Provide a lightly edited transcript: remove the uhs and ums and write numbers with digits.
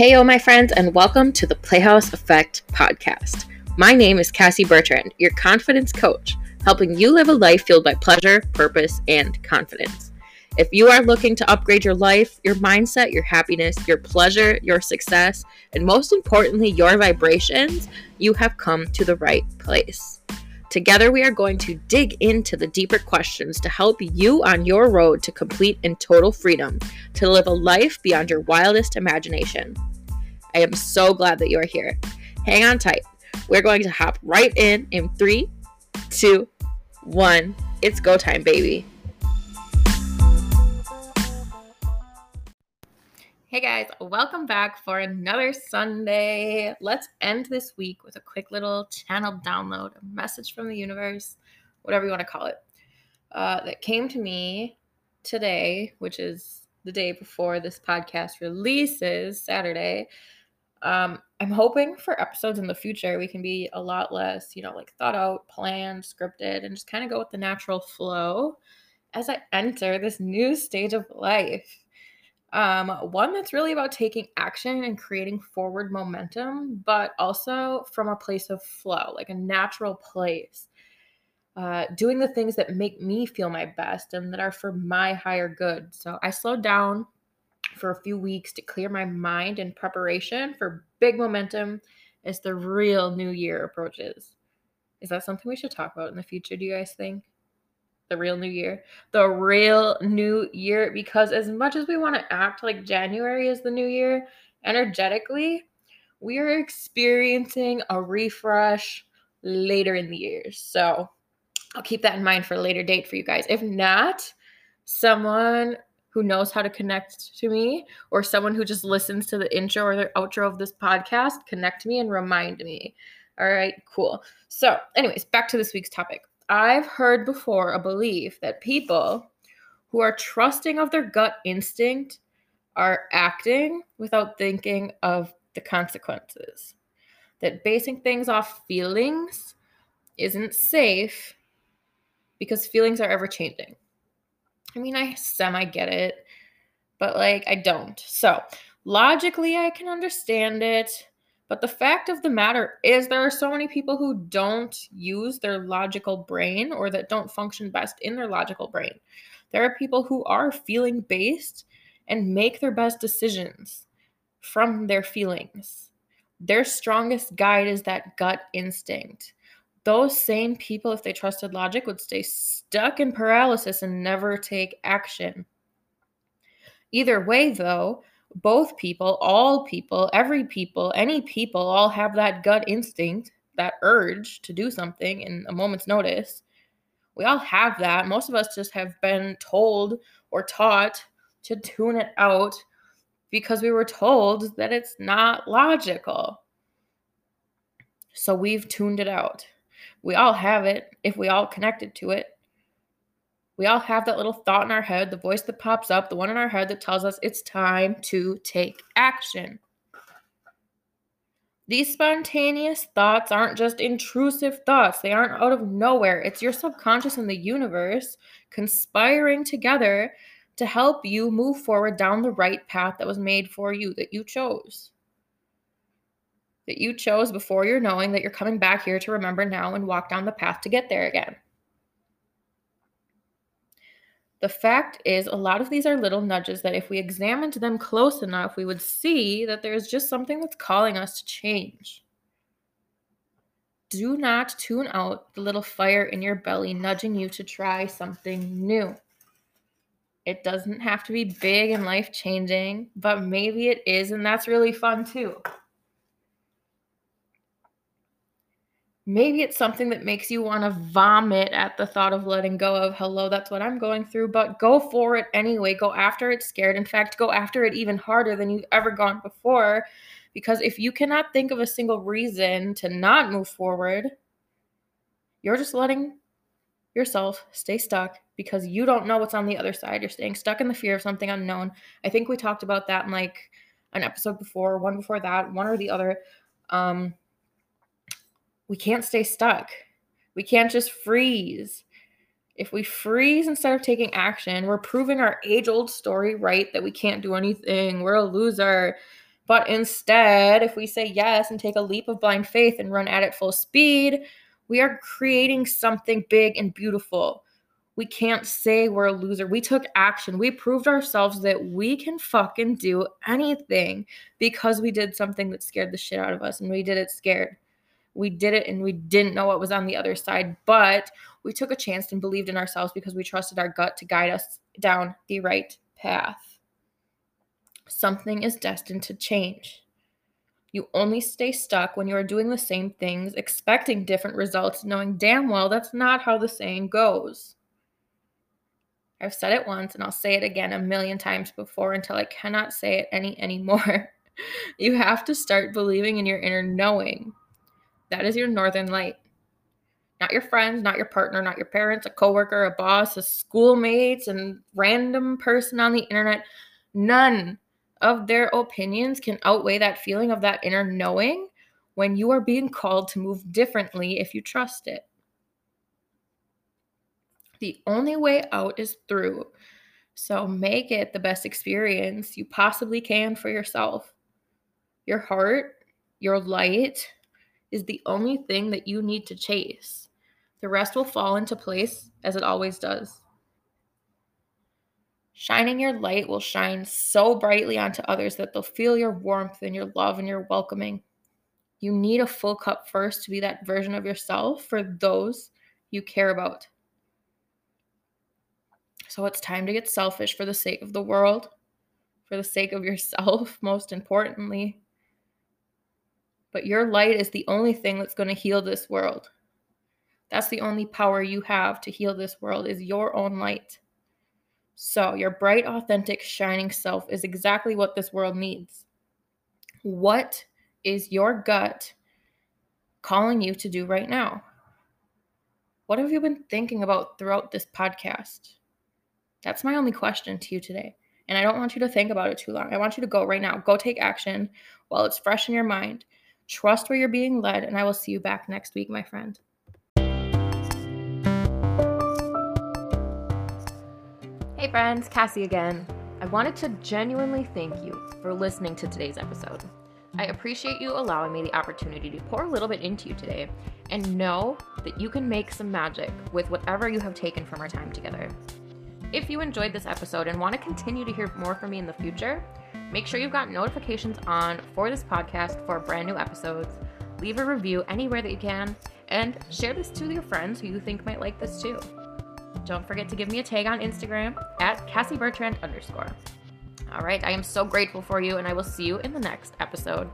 Hey, all my friends, and welcome to the Playhouse Effect Podcast. My name is Cassie Bertrand, your confidence coach, helping you live a life fueled by pleasure, purpose, and confidence. If you are looking to upgrade your life, your mindset, your happiness, your pleasure, your success, and most importantly, your vibrations, you have come to the right place. Together, we are going to dig into the deeper questions to help you on your road to complete and total freedom, to live a life beyond your wildest imagination. I am so glad that you are here. Hang on tight. We're going to hop right in 3, 2, 1. It's go time, baby. Hey guys, welcome back for another Sunday. Let's end this week with a quick little channel download, a message from the universe, whatever you want to call it, that came to me today, which is the day before this podcast releases, Saturday. I'm hoping for episodes in the future we can be a lot less, like thought out, planned, scripted, and just kind of go with the natural flow as I enter this new stage of life. One that's really about taking action and creating forward momentum, but also from a place of flow, like a natural place, doing the things that make me feel my best and that are for my higher good. So I slowed down for a few weeks to clear my mind in preparation for big momentum as the real new year approaches. Is that something we should talk about in the future, do you guys think? The real new year, because as much as we want to act like January is the new year, energetically, we are experiencing a refresh later in the year. So I'll keep that in mind for a later date for you guys. If not, someone who knows how to connect to me or someone who just listens to the intro or the outro of this podcast, connect me and remind me. All right, cool. So anyways, back to this week's topic. I've heard before a belief that people who are trusting of their gut instinct are acting without thinking of the consequences. That basing things off feelings isn't safe because feelings are ever-changing. I mean, I semi-get it, but I don't. So logically, I can understand it. But the fact of the matter is there are so many people who don't use their logical brain or that don't function best in their logical brain. There are people who are feeling based and make their best decisions from their feelings. Their strongest guide is that gut instinct. Those same people, if they trusted logic, would stay stuck in paralysis and never take action. Either way, though, both people, all people, every people, any people all have that gut instinct, that urge to do something in a moment's notice. We all have that. Most of us just have been told or taught to tune it out because we were told that it's not logical. So we've tuned it out. We all have it if we all connected to it. We all have that little thought in our head, the voice that pops up, the one in our head that tells us it's time to take action. These spontaneous thoughts aren't just intrusive thoughts. They aren't out of nowhere. It's your subconscious and the universe conspiring together to help you move forward down the right path that was made for you, that you chose. That you chose before you're knowing that you're coming back here to remember now and walk down the path to get there again. The fact is, a lot of these are little nudges that if we examined them close enough, we would see that there is just something that's calling us to change. Do not tune out the little fire in your belly nudging you to try something new. It doesn't have to be big and life-changing, but maybe it is, and that's really fun too. Maybe it's something that makes you want to vomit at the thought of letting go of, hello, that's what I'm going through, but go for it anyway. Go after it scared. In fact, go after it even harder than you've ever gone before, because if you cannot think of a single reason to not move forward, you're just letting yourself stay stuck because you don't know what's on the other side. You're staying stuck in the fear of something unknown. I think we talked about that in an episode before, one before that, one or the other. We can't stay stuck. We can't just freeze. If we freeze instead of taking action, we're proving our age-old story right that we can't do anything. We're a loser. But instead, if we say yes and take a leap of blind faith and run at it full speed, we are creating something big and beautiful. We can't say we're a loser. We took action. We proved ourselves that we can fucking do anything because we did something that scared the shit out of us, and we did it scared. We did it, and we didn't know what was on the other side, but we took a chance and believed in ourselves because we trusted our gut to guide us down the right path. Something is destined to change. You only stay stuck when you are doing the same things, expecting different results, knowing damn well that's not how the saying goes. I've said it once, and I'll say it again a million times before until I cannot say it anymore. You have to start believing in your inner knowing. That is your northern light. Not your friends, not your partner, not your parents, a coworker, a boss, a schoolmate, and random person on the internet. None of their opinions can outweigh that feeling of that inner knowing when you are being called to move differently if you trust it. The only way out is through. So make it the best experience you possibly can for yourself. Your heart, your light is the only thing that you need to chase. The rest will fall into place as it always does. Shining your light will shine so brightly onto others that they'll feel your warmth and your love and your welcoming. You need a full cup first to be that version of yourself for those you care about. So it's time to get selfish for the sake of the world, for the sake of yourself, most importantly. But your light is the only thing that's going to heal this world. That's the only power you have to heal this world is your own light. So your bright, authentic, shining self is exactly what this world needs. What is your gut calling you to do right now? What have you been thinking about throughout this podcast? That's my only question to you today. And I don't want you to think about it too long. I want you to go right now. Go take action while it's fresh in your mind. Trust where you're being led, and I will see you back next week, my friend. Hey friends, Cassie again. I wanted to genuinely thank you for listening to today's episode. I appreciate you allowing me the opportunity to pour a little bit into you today, and know that you can make some magic with whatever you have taken from our time together. If you enjoyed this episode and want to continue to hear more from me in the future, make sure you've got notifications on for this podcast for brand new episodes. Leave a review anywhere that you can, and share this to your friends who you think might like this too. Don't forget to give me a tag on Instagram at CassieBertrand_. All right, I am so grateful for you, and I will see you in the next episode.